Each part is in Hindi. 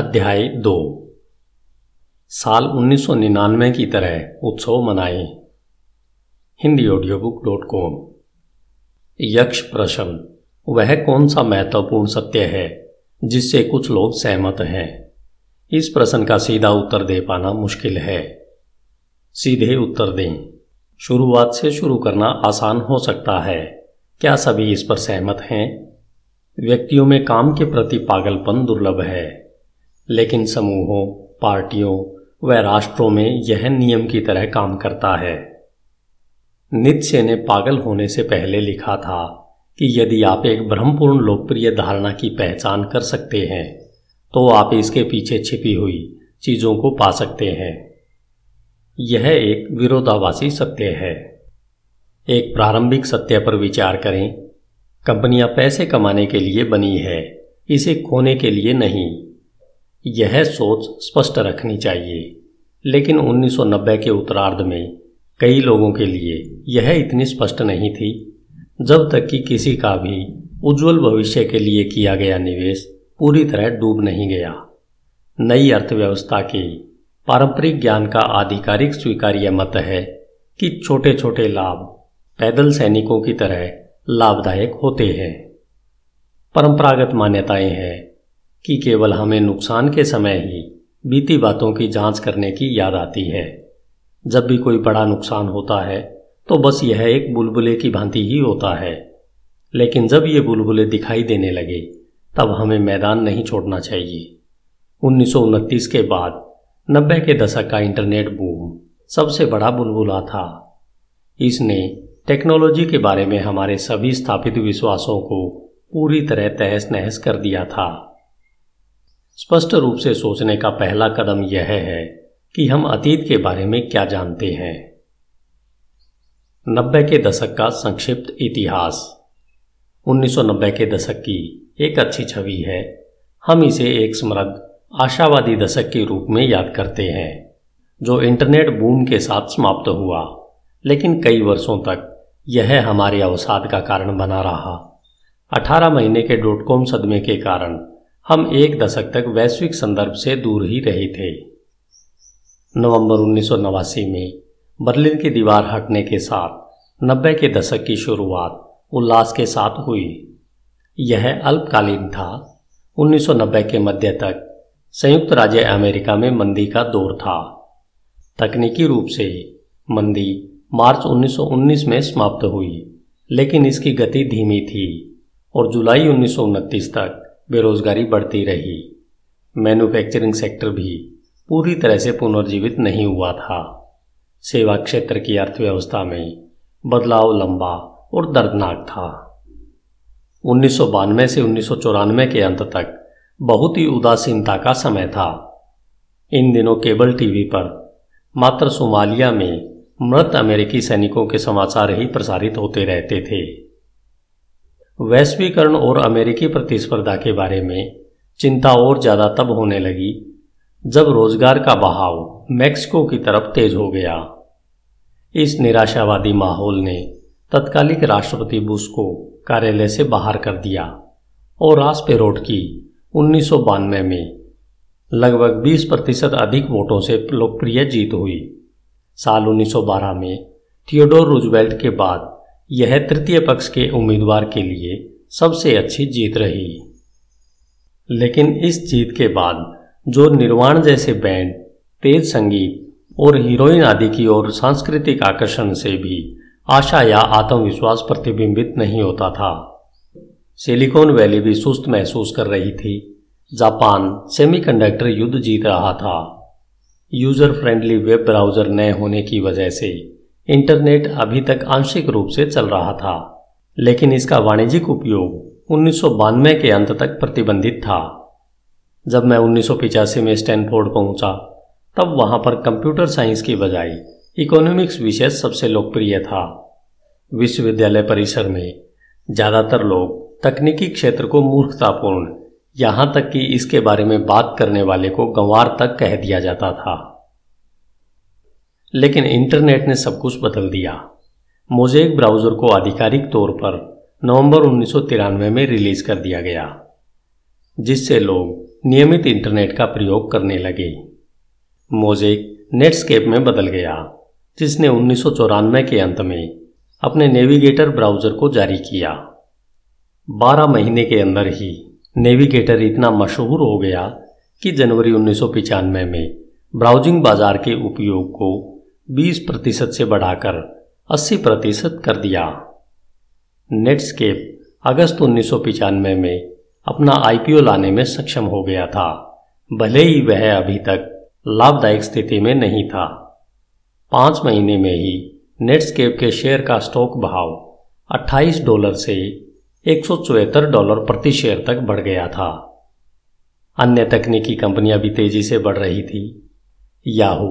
अध्याय 2। साल 1999 की तरह उत्सव मनाएं। Hindi audio book .com। यक्ष प्रश्न, वह कौन सा महत्वपूर्ण सत्य है जिससे कुछ लोग सहमत हैं? इस प्रश्न का सीधा उत्तर दे पाना मुश्किल है। सीधे उत्तर दें। शुरुआत से शुरू करना आसान हो सकता है। क्या सभी इस पर सहमत हैं? व्यक्तियों में काम के प्रति पागलपन दुर्लभ है, लेकिन समूहों, पार्टियों व राष्ट्रों में यह नियम की तरह काम करता है। नीत्शे ने पागल होने से पहले लिखा था कि यदि आप एक भ्रमपूर्ण लोकप्रिय धारणा की पहचान कर सकते हैं तो आप इसके पीछे छिपी हुई चीज़ों को पा सकते हैं। यह एक विरोधाभासी सत्य है। एक प्रारंभिक सत्य पर विचार करें। कंपनियां पैसे कमाने के लिए बनी है, इसे खोने के लिए नहीं। यह सोच स्पष्ट रखनी चाहिए, लेकिन 1990 के उत्तरार्ध में कई लोगों के लिए यह इतनी स्पष्ट नहीं थी, जब तक कि किसी का भी उज्जवल भविष्य के लिए किया गया निवेश पूरी तरह डूब नहीं गया। नई अर्थव्यवस्था के पारंपरिक ज्ञान का आधिकारिक स्वीकार्य मत है कि छोटे छोटे लाभ पैदल सैनिकों की तरह लाभदायक होते हैं। परंपरागत मान्यताएं हैं कि केवल हमें नुकसान के समय ही बीती बातों की जांच करने की याद आती है। जब भी कोई बड़ा नुकसान होता है तो बस यह एक बुलबुले की भांति ही होता है, लेकिन जब ये बुलबुले दिखाई देने लगे तब हमें मैदान नहीं छोड़ना चाहिए। 1929 के बाद 90 के दशक का इंटरनेट बूम सबसे बड़ा बुलबुला था। इसने टेक्नोलॉजी के बारे में हमारे सभी स्थापित विश्वासों को पूरी तरह तहस नहस कर दिया था। स्पष्ट रूप से सोचने का पहला कदम यह है कि हम अतीत के बारे में क्या जानते हैं। 90 के दशक का संक्षिप्त इतिहास। 1990 के दशक की एक अच्छी छवि है। हम इसे एक समृद्ध आशावादी दशक के रूप में याद करते हैं, जो इंटरनेट बूम के साथ समाप्त हुआ, लेकिन कई वर्षों तक यह हमारे अवसाद का कारण बना रहा। 18 महीने के डॉटकॉम सदमे के कारण हम एक दशक तक वैश्विक संदर्भ से दूर ही रहे थे। नवंबर 1989 में बर्लिन की दीवार हटने के साथ 90 के दशक की शुरुआत उल्लास के साथ हुई। यह अल्पकालीन था। 1990 के मध्य तक संयुक्त राज्य अमेरिका में मंदी का दौर था। तकनीकी रूप से मंदी मार्च 1919 में समाप्त हुई, लेकिन इसकी गति धीमी थी और जुलाई 1929 तक बेरोजगारी बढ़ती रही। मैन्युफैक्चरिंग सेक्टर भी पूरी तरह से पुनर्जीवित नहीं हुआ था। सेवा क्षेत्र की अर्थव्यवस्था में बदलाव लंबा और दर्दनाक था। 1992 से 1994 के अंत तक बहुत ही उदासीनता का समय था। इन दिनों केबल टीवी पर मात्र सोमालिया में मृत अमेरिकी सैनिकों के समाचार ही प्रसारित होते रहते थे। वैश्वीकरण और अमेरिकी प्रतिस्पर्धा के बारे में चिंता और ज़्यादा तब होने लगी जब रोजगार का बहाव मैक्सिको की तरफ तेज हो गया। इस निराशावादी माहौल ने तत्कालिक राष्ट्रपति बुश को कार्यालय से बाहर कर दिया और रास पेरोट की 1992 में लगभग 20% अधिक वोटों से लोकप्रिय जीत हुई। साल 1912 में थियोडोर रूजवेल्ट के बाद यह तृतीय पक्ष के उम्मीदवार के लिए सबसे अच्छी जीत रही। लेकिन इस जीत के बाद जो निर्वाण जैसे बैंड तेज संगीत और हीरोइन आदि की ओर सांस्कृतिक आकर्षण से भी आशा या आत्मविश्वास प्रतिबिंबित नहीं होता था। सिलिकॉन वैली भी सुस्त महसूस कर रही थी। जापान सेमीकंडक्टर युद्ध जीत रहा था। यूजर फ्रेंडली वेब ब्राउज़र न होने की वजह से इंटरनेट अभी तक आंशिक रूप से चल रहा था, लेकिन इसका वाणिज्यिक उपयोग 1992 के अंत तक प्रतिबंधित था। जब मैं 1985 में स्टैनफोर्ड पहुंचा, तब वहां पर कंप्यूटर साइंस की बजाय इकोनॉमिक्स विषय सबसे लोकप्रिय था। विश्वविद्यालय परिसर में ज़्यादातर लोग तकनीकी क्षेत्र को मूर्खतापूर्ण, यहाँ तक कि इसके बारे में बात करने वाले को गंवार तक कह दिया जाता था। लेकिन इंटरनेट ने सब कुछ बदल दिया। मोज़ेक ब्राउज़र को आधिकारिक तौर पर नवंबर 1993 में रिलीज़ कर दिया गया, जिससे लोग नियमित इंटरनेट का प्रयोग करने लगे। मोज़ेक नेटस्केप में बदल गया, जिसने 1994 के अंत में अपने नेविगेटर ब्राउज़र को जारी किया। 12 महीने के अंदर ही नेविगेटर इतना मशहूर हो गया कि जनवरी 1995 में ब्राउजिंग बाजार के उपयोग को 20% से बढ़ाकर 80% कर दिया। नेटस्केप अगस्त 1995 में अपना आईपीओ लाने में सक्षम हो गया था, भले ही वह अभी तक लाभदायक स्थिति में नहीं था। 5 महीने में ही नेटस्केप के शेयर का स्टॉक भाव $28 से $174 प्रति शेयर तक बढ़ गया था। अन्य तकनीकी कंपनियां भी तेजी से बढ़ रही थी। याहू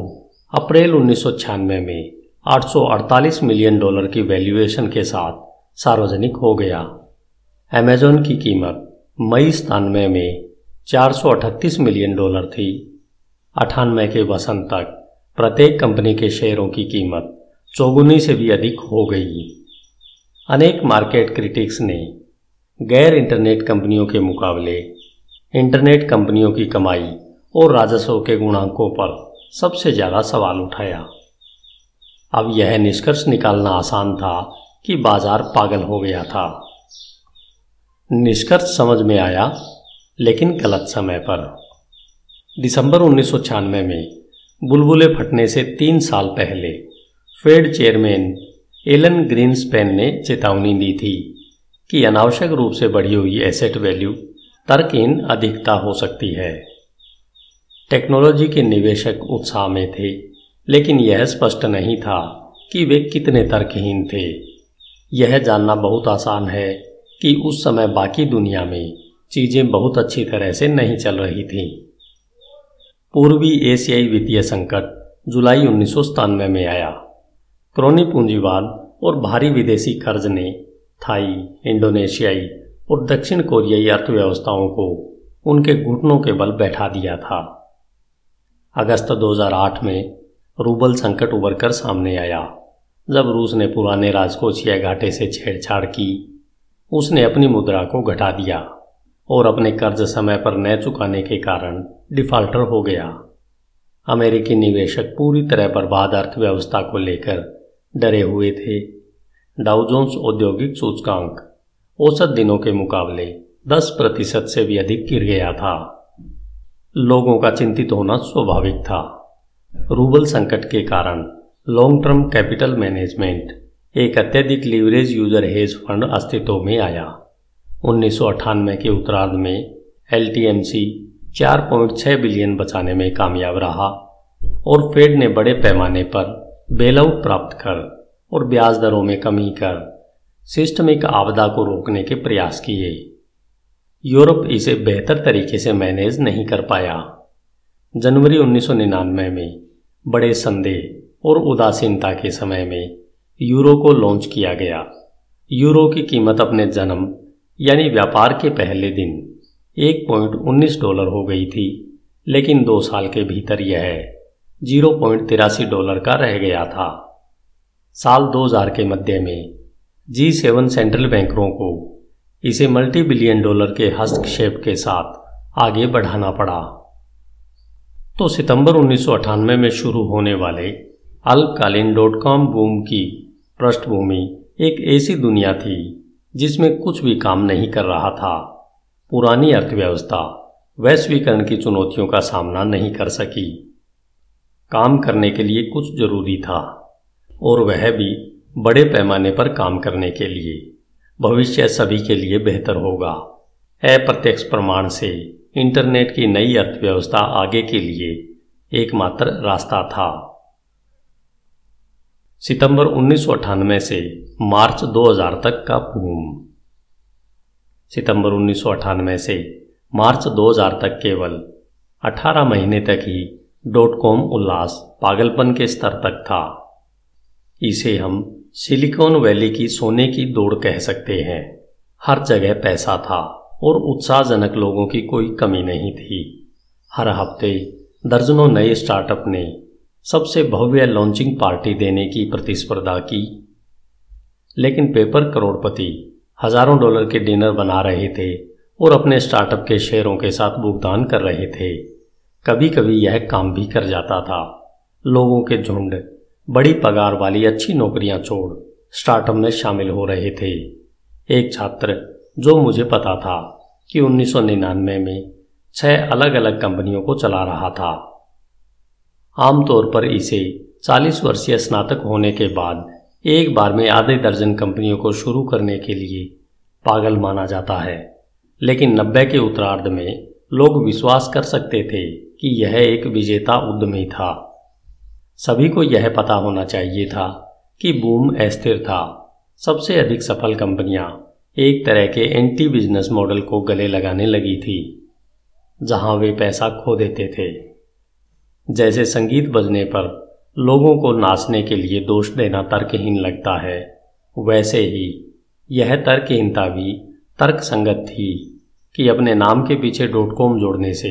अप्रैल 1996 में $848 मिलियन की वैल्यूएशन के साथ सार्वजनिक हो गया। अमेज़न की कीमत मई 97 में $438 मिलियन थी। 98 के वसंत तक प्रत्येक कंपनी के शेयरों की कीमत चौगुनी से भी अधिक हो गई। अनेक मार्केट क्रिटिक्स ने गैर इंटरनेट कंपनियों के मुकाबले इंटरनेट कंपनियों की कमाई और राजस्व के गुणांकों पर सबसे ज़्यादा सवाल उठाया। अब यह निष्कर्ष निकालना आसान था कि बाजार पागल हो गया था। निष्कर्ष समझ में आया, लेकिन गलत समय पर। दिसंबर 1996 में बुलबुले फटने से 3 साल पहले फेड चेयरमैन एलन ग्रीनस्पैन ने चेतावनी दी थी कि अनावश्यक रूप से बढ़ी हुई एसेट वैल्यू तर्कहीन अधिकता हो सकती है। टेक्नोलॉजी के निवेशक उत्साह में थे, लेकिन यह स्पष्ट नहीं था कि वे कितने तर्कहीन थे। यह जानना बहुत आसान है कि उस समय बाकी दुनिया में चीज़ें बहुत अच्छी तरह से नहीं चल रही थीं। पूर्वी एशियाई वित्तीय संकट जुलाई 1997 में आया। क्रोनी पूंजीवाद और भारी विदेशी कर्ज ने थाई, इंडोनेशियाई और दक्षिण कोरियाई अर्थव्यवस्थाओं को उनके घुटनों के बल बैठा दिया था। अगस्त 2008 में रूबल संकट उभर कर सामने आया, जब रूस ने पुराने राजकोषीय घाटे से छेड़छाड़ की। उसने अपनी मुद्रा को घटा दिया और अपने कर्ज समय पर न चुकाने के कारण डिफ़ॉल्टर हो गया। अमेरिकी निवेशक पूरी तरह बर्बाद अर्थव्यवस्था को लेकर डरे हुए थे। डाउ जोन्स औद्योगिक सूचकांक औसत दिनों के मुकाबले 10% से भी अधिक गिर गया था। लोगों का चिंतित होना स्वाभाविक था। रूबल संकट के कारण लॉन्ग टर्म कैपिटल मैनेजमेंट, एक अत्यधिक लीवरेज यूजर हेज फंड, अस्तित्व में आया। 1998 के उत्तरार्ध में LTMC 4.6 बिलियन बचाने में कामयाब रहा और फेड ने बड़े पैमाने पर बेलआउट प्राप्त कर और ब्याज दरों में कमी कर सिस्टमिक आपदा को रोकने के प्रयास किए। यूरोप इसे बेहतर तरीके से मैनेज नहीं कर पाया। जनवरी 1999 में बड़े संदेह और उदासीनता के समय में यूरो को लॉन्च किया गया। यूरो की कीमत अपने जन्म यानी व्यापार के पहले दिन $1.19 हो गई थी, लेकिन 2 साल के भीतर यह $0.83 का रह गया था। साल 2000 के मध्य में G7 सेंट्रल बैंकरों को इसे मल्टी बिलियन डॉलर के हस्तक्षेप के साथ आगे बढ़ाना पड़ा। तो सितंबर 1998 में शुरू होने वाले अल्पकालीन .com बूम की पृष्ठभूमि एक ऐसी दुनिया थी जिसमें कुछ भी काम नहीं कर रहा था। पुरानी अर्थव्यवस्था वैश्वीकरण की चुनौतियों का सामना नहीं कर सकी। काम करने के लिए कुछ जरूरी था, और वह भी बड़े पैमाने पर काम करने के लिए। भविष्य सभी के लिए बेहतर होगा। अप्रत्यक्ष प्रमाण से इंटरनेट की नई अर्थव्यवस्था आगे के लिए एकमात्र रास्ता था। सितंबर 1998 से मार्च 2000 तक का बूम। सितंबर 1998 से मार्च 2000 तक केवल 18 महीने तक ही .com उल्लास पागलपन के स्तर तक था। इसे हम सिलिकॉन वैली की सोने की दौड़ कह सकते हैं। हर जगह पैसा था और उत्साहजनक लोगों की कोई कमी नहीं थी। हर हफ्ते दर्जनों नए स्टार्टअप ने सबसे भव्य लॉन्चिंग पार्टी देने की प्रतिस्पर्धा की, लेकिन पेपर करोड़पति हजारों डॉलर के डिनर बना रहे थे और अपने स्टार्टअप के शेयरों के साथ भुगतान कर रहे थे। कभी कभी यह काम भी कर जाता था। लोगों के झुंड बड़ी पगार वाली अच्छी नौकरियां छोड़ स्टार्टअप में शामिल हो रहे थे। एक छात्र जो मुझे पता था कि 1999 में 6 अलग अलग कंपनियों को चला रहा था। आमतौर पर इसे 40 वर्षीय स्नातक होने के बाद एक बार में आधे दर्जन कंपनियों को शुरू करने के लिए पागल माना जाता है, लेकिन 90 के उत्तरार्ध में लोग विश्वास कर सकते थे कि यह एक विजेता उद्यमी था। सभी को यह पता होना चाहिए था कि बूम अस्थिर था। सबसे अधिक सफल कंपनियां एक तरह के एंटी बिजनेस मॉडल को गले लगाने लगी थी, जहां वे पैसा खो देते थे। जैसे संगीत बजने पर लोगों को नाचने के लिए दोष देना तर्कहीन लगता है, वैसे ही यह तर्कहीनता भी तर्कसंगत थी कि अपने नाम के पीछे .com जोड़ने से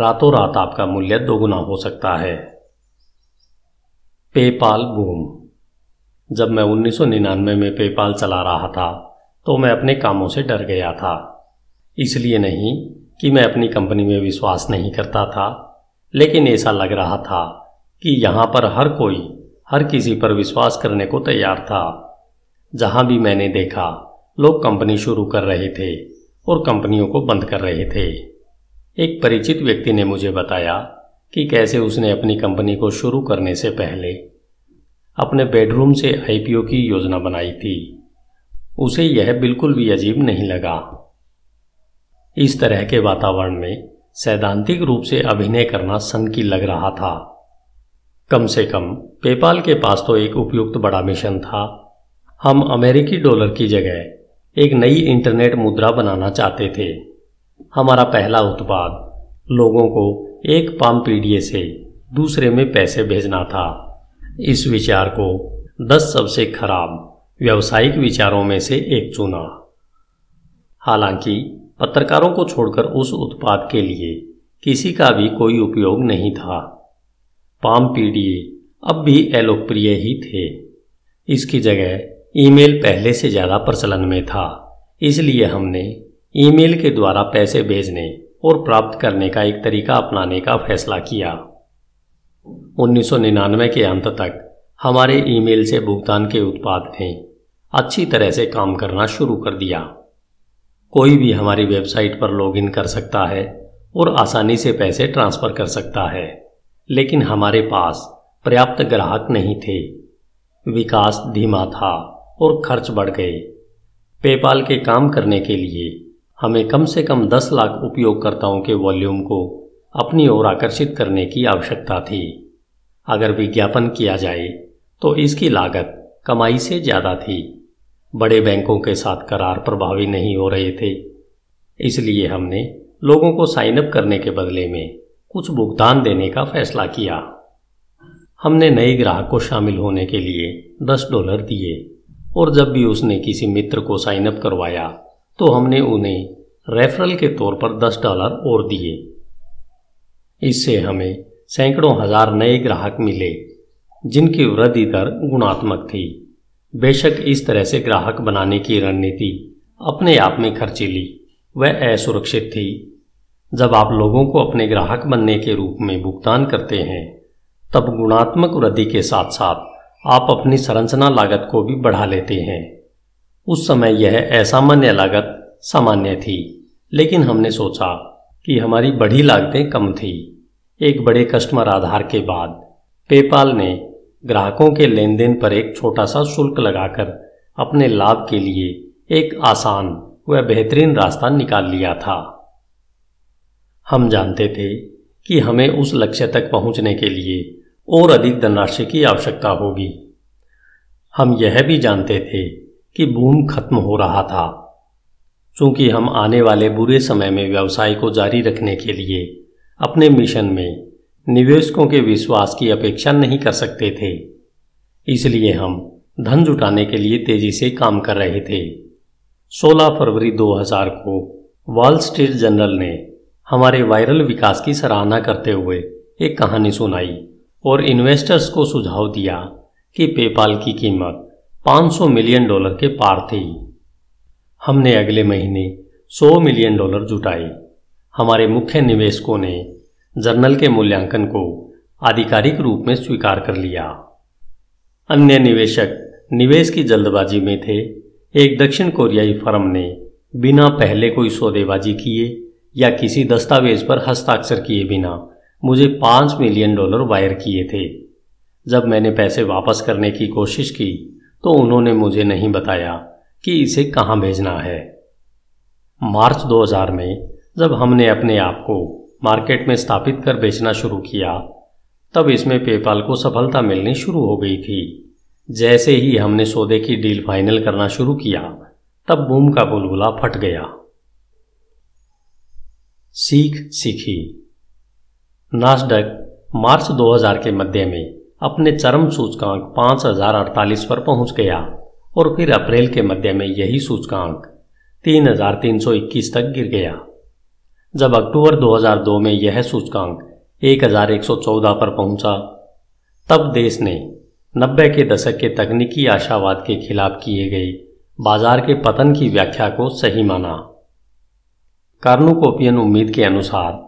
रातों रात आपका मूल्य दोगुना हो सकता है। PayPal boom. जब मैं 1999 में पेपाल चला रहा था तो मैं अपने कामों से डर गया था। इसलिए नहीं कि मैं अपनी कंपनी में विश्वास नहीं करता था, लेकिन ऐसा लग रहा था कि यहाँ पर हर कोई हर किसी पर विश्वास करने को तैयार था। जहाँ भी मैंने देखा लोग कंपनी शुरू कर रहे थे और कंपनियों को बंद कर रहे थे। एक परिचित व्यक्ति ने मुझे बताया कि कैसे उसने अपनी कंपनी को शुरू करने से पहले अपने बेडरूम से आईपीओ की योजना बनाई थी। उसे यह बिल्कुल भी अजीब नहीं लगा। इस तरह के वातावरण में सैद्धांतिक रूप से अभिनय करना सनकी लग रहा था। कम से कम पेपाल के पास तो एक उपयुक्त बड़ा मिशन था। हम अमेरिकी डॉलर की जगह एक नई इंटरनेट मुद्रा बनाना चाहते थे। हमारा पहला उत्पाद लोगों को एक पाम PDA से दूसरे में पैसे भेजना था। इस विचार को 10 सबसे खराब व्यावसायिक विचारों में से एक चुना। हालांकि पत्रकारों को छोड़कर उस उत्पाद के लिए किसी का भी कोई उपयोग नहीं था। पाम PDA अब भी अलोकप्रिय ही थे। इसकी जगह ईमेल पहले से ज़्यादा प्रचलन में था, इसलिए हमने ईमेल के द्वारा पैसे भेजने और प्राप्त करने का एक तरीका अपनाने का फैसला किया। 1999 के अंत तक हमारे ईमेल से भुगतान के उत्पाद ने अच्छी तरह से काम करना शुरू कर दिया। कोई भी हमारी वेबसाइट पर लॉगिन कर सकता है और आसानी से पैसे ट्रांसफ़र कर सकता है, लेकिन हमारे पास पर्याप्त ग्राहक नहीं थे। विकास धीमा था और खर्च बढ़ गए। पेपाल के काम करने के लिए हमें कम से कम 10 लाख उपयोगकर्ताओं के वॉल्यूम को अपनी ओर आकर्षित करने की आवश्यकता थी। अगर विज्ञापन किया जाए तो इसकी लागत कमाई से ज़्यादा थी। बड़े बैंकों के साथ करार प्रभावी नहीं हो रहे थे, इसलिए हमने लोगों को साइनअप करने के बदले में कुछ भुगतान देने का फैसला किया। हमने नए ग्राहक को शामिल होने के लिए $10 दिए और जब भी उसने किसी मित्र को साइन अप करवाया तो हमने उन्हें रेफरल के तौर पर $10 और दिए। इससे हमें सैकड़ों हजार नए ग्राहक मिले, जिनकी वृद्धि दर गुणात्मक थी। बेशक इस तरह से ग्राहक बनाने की रणनीति अपने आप में खर्चीली वह असुरक्षित थी। जब आप लोगों को अपने ग्राहक बनने के रूप में भुगतान करते हैं, तब गुणात्मक वृद्धि के साथ साथ आप अपनी संरचना लागत को भी बढ़ा लेते हैं। उस समय यह असामान्य लागत सामान्य थी, लेकिन हमने सोचा कि हमारी बढ़ी लागतें कम थी। एक बड़े कस्टमर आधार के बाद पेपाल ने ग्राहकों के लेन देन पर एक छोटा सा शुल्क लगाकर अपने लाभ के लिए एक आसान व बेहतरीन रास्ता निकाल लिया था। हम जानते थे कि हमें उस लक्ष्य तक पहुंचने के लिए और अधिक धनराशि की आवश्यकता होगी। हम यह भी जानते थे कि बूम खत्म हो रहा था। चूंकि हम आने वाले बुरे समय में व्यवसाय को जारी रखने के लिए अपने मिशन में निवेशकों के विश्वास की अपेक्षा नहीं कर सकते थे, इसलिए हम धन जुटाने के लिए तेजी से काम कर रहे थे। 16 फरवरी 2000 को वॉल स्ट्रीट जर्नल ने हमारे वायरल विकास की सराहना करते हुए एक कहानी सुनाई और इन्वेस्टर्स को सुझाव दिया कि पेपाल की कीमत $500 मिलियन के पार थी। हमने अगले महीने $100 मिलियन जुटाए। हमारे मुख्य निवेशकों ने जर्नल के मूल्यांकन को आधिकारिक रूप में स्वीकार कर लिया। अन्य निवेशक निवेश की जल्दबाजी में थे। एक दक्षिण कोरियाई फर्म ने बिना पहले कोई सौदेबाजी किए या किसी दस्तावेज पर हस्ताक्षर किए बिना मुझे $5 मिलियन वायर किए थे। जब मैंने पैसे वापस करने की कोशिश की तो उन्होंने मुझे नहीं बताया कि इसे कहाँ भेजना है। मार्च 2000 में जब हमने अपने आप को मार्केट में स्थापित कर बेचना शुरू किया तब इसमें पेपाल को सफलता मिलनी शुरू हो गई थी। जैसे ही हमने सौदे की डील फाइनल करना शुरू किया तब बूम का बुलबुला फट गया। सीख सीखी। नास्डक मार्च 2000 के मध्य में अपने चरम सूचकांक 5048 पर पहुंच गया और फिर अप्रैल के मध्य में यही सूचकांक 3321 तक गिर गया। जब अक्टूबर 2002 में यह सूचकांक 1114 पर पहुंचा तब देश ने 90 के दशक के तकनीकी आशावाद के खिलाफ किए गए बाजार के पतन की व्याख्या को सही माना। कार्नुकोपियन उम्मीद के अनुसार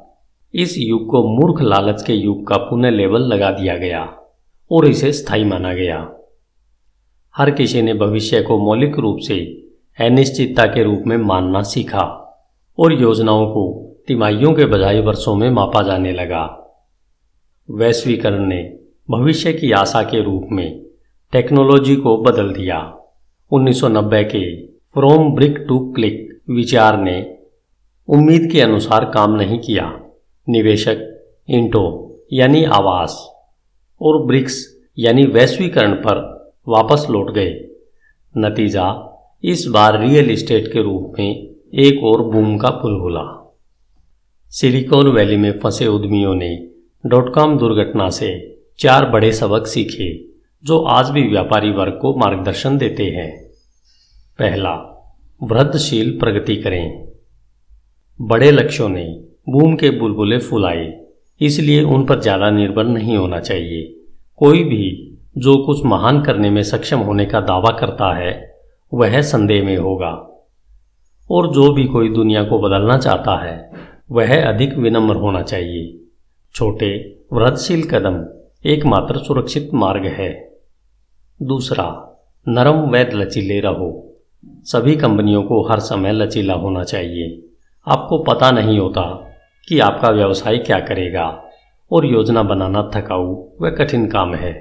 इस युग को मूर्ख लालच के युग का पुनः लेबल लगा दिया गया और इसे स्थायी माना गया। हर किसी ने भविष्य को मौलिक रूप से अनिश्चितता के रूप में मानना सीखा और योजनाओं को तिमाहियों के बजाय वर्षों में मापा जाने लगा। वैश्वीकरण ने भविष्य की आशा के रूप में टेक्नोलॉजी को बदल दिया। 1990 के फ्रॉम ब्रिक टू क्लिक विचार ने उम्मीद के अनुसार काम नहीं किया। निवेशक इंटो यानी आवास और ब्रिक्स यानी वैश्वीकरण पर वापस लौट गए। नतीजा इस बार रियल एस्टेट के रूप में एक और बूम का बुलबुला। सिलिकॉन वैली में फंसे उद्यमियों ने .com दुर्घटना से 4 बड़े सबक सीखे जो आज भी व्यापारी वर्ग को मार्गदर्शन देते हैं। पहला, वृद्धिशील प्रगति करें। बड़े लक्ष्यों ने बूम के बुलबुले फुलाए, इसलिए उन पर ज़्यादा निर्भर नहीं होना चाहिए। कोई भी जो कुछ महान करने में सक्षम होने का दावा करता है वह संदेह में होगा, और जो भी कोई दुनिया को बदलना चाहता है वह अधिक विनम्र होना चाहिए। छोटे वृद्धिशील कदम एकमात्र सुरक्षित मार्ग है। दूसरा, नरम व लचीले रहो। सभी कंपनियों को हर समय लचीला होना चाहिए। आपको पता नहीं होता कि आपका व्यवसाय क्या करेगा और योजना बनाना थकाऊ व कठिन काम है।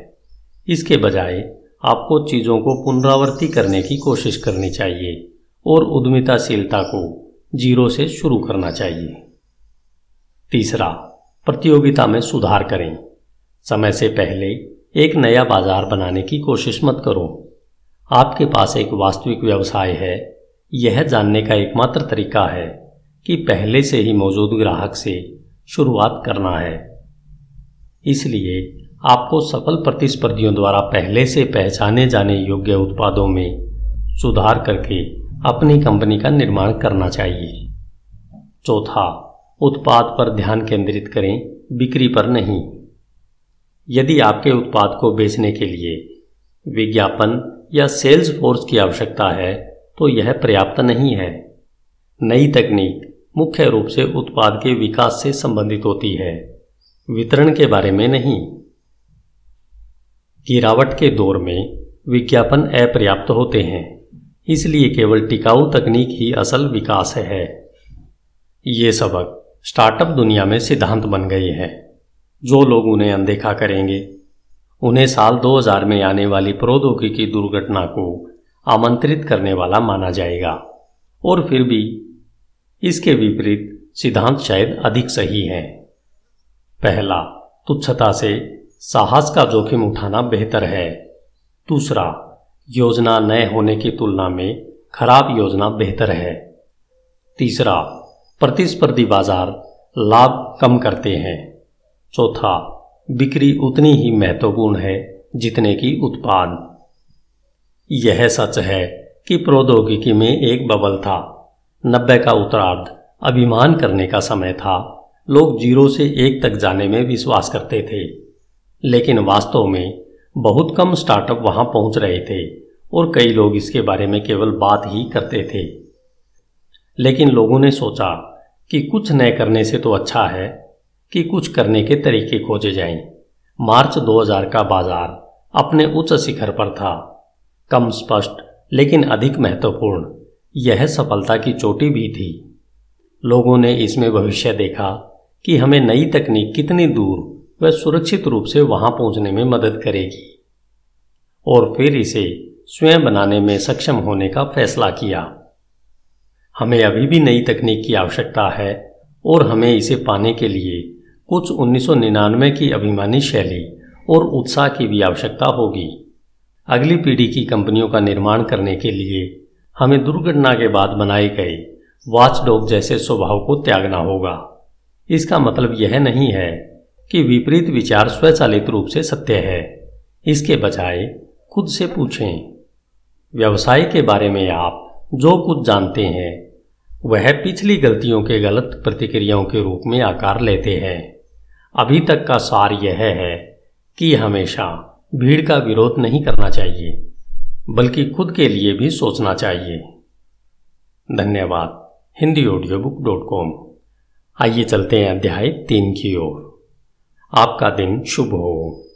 इसके बजाय आपको चीज़ों को पुनरावृत्ति करने की कोशिश करनी चाहिए और उद्यमिताशीलता को जीरो से शुरू करना चाहिए। तीसरा, प्रतियोगिता में सुधार करें। समय से पहले एक नया बाजार बनाने की कोशिश मत करो। आपके पास एक वास्तविक व्यवसाय है। यह जानने का एकमात्र तरीका है कि पहले से ही मौजूद ग्राहक से शुरुआत करना है। इसलिए आपको सफल प्रतिस्पर्धियों द्वारा पहले से पहचाने जाने योग्य उत्पादों में सुधार करके अपनी कंपनी का निर्माण करना चाहिए। चौथा, उत्पाद पर ध्यान केंद्रित करें, बिक्री पर नहीं। यदि आपके उत्पाद को बेचने के लिए विज्ञापन या सेल्स फोर्स की आवश्यकता है तो यह पर्याप्त नहीं है। नई तकनीक मुख्य रूप से उत्पाद के विकास से संबंधित होती है, वितरण के बारे में नहीं। गिरावट के दौर में विज्ञापन अपर्याप्त होते हैं, इसलिए केवल टिकाऊ तकनीक ही असल विकास है। ये सबक स्टार्टअप दुनिया में सिद्धांत बन गए हैं। जो लोग उन्हें अनदेखा करेंगे उन्हें साल 2000 में आने वाली प्रौद्योगिकी दुर्घटना को आमंत्रित करने वाला माना जाएगा, और फिर भी इसके विपरीत सिद्धांत शायद अधिक सही हैं। पहला, तुच्छता से साहस का जोखिम उठाना बेहतर है। दूसरा, योजना नए होने की तुलना में खराब योजना बेहतर है। तीसरा, प्रतिस्पर्धी बाजार लाभ कम करते हैं। चौथा, बिक्री उतनी ही महत्वपूर्ण है जितने की उत्पाद। यह सच है कि प्रौद्योगिकी में एक बबल था। 90 का उत्तरार्ध अभिमान करने का समय था। लोग 0 से 1 तक जाने में विश्वास करते थे, लेकिन वास्तव में बहुत कम स्टार्टअप वहां पहुंच रहे थे और कई लोग इसके बारे में केवल बात ही करते थे। लेकिन लोगों ने सोचा कि कुछ न करने से तो अच्छा है कि कुछ करने के तरीके खोजे जाएं। मार्च 2000 का बाजार अपने उच्च शिखर पर था। कम स्पष्ट लेकिन अधिक महत्वपूर्ण यह सफलता की चोटी भी थी। लोगों ने इसमें भविष्य देखा कि हमें नई तकनीक कितनी दूर व सुरक्षित रूप से वहां पहुंचने में मदद करेगी और फिर इसे स्वयं बनाने में सक्षम होने का फैसला किया। हमें अभी भी नई तकनीक की आवश्यकता है और हमें इसे पाने के लिए कुछ 1999 की अभिमानी शैली और उत्साह की भी आवश्यकता होगी। अगली पीढ़ी की कंपनियों का निर्माण करने के लिए हमें दुर्घटना के बाद बनाए गए वॉचडॉग जैसे स्वभाव को त्यागना होगा। इसका मतलब यह नहीं है कि विपरीत विचार स्वचालित रूप से सत्य है। इसके बजाय खुद से पूछें, व्यवसाय के बारे में आप जो कुछ जानते हैं वह पिछली गलतियों के गलत प्रतिक्रियाओं के रूप में आकार लेते हैं। अभी तक का सार यह है कि हमेशा भीड़ का विरोध नहीं करना चाहिए बल्कि खुद के लिए भी सोचना चाहिए। धन्यवाद। hindiaudiobook.com। आइए चलते हैं अध्याय 3 की ओर। आपका दिन शुभ हो।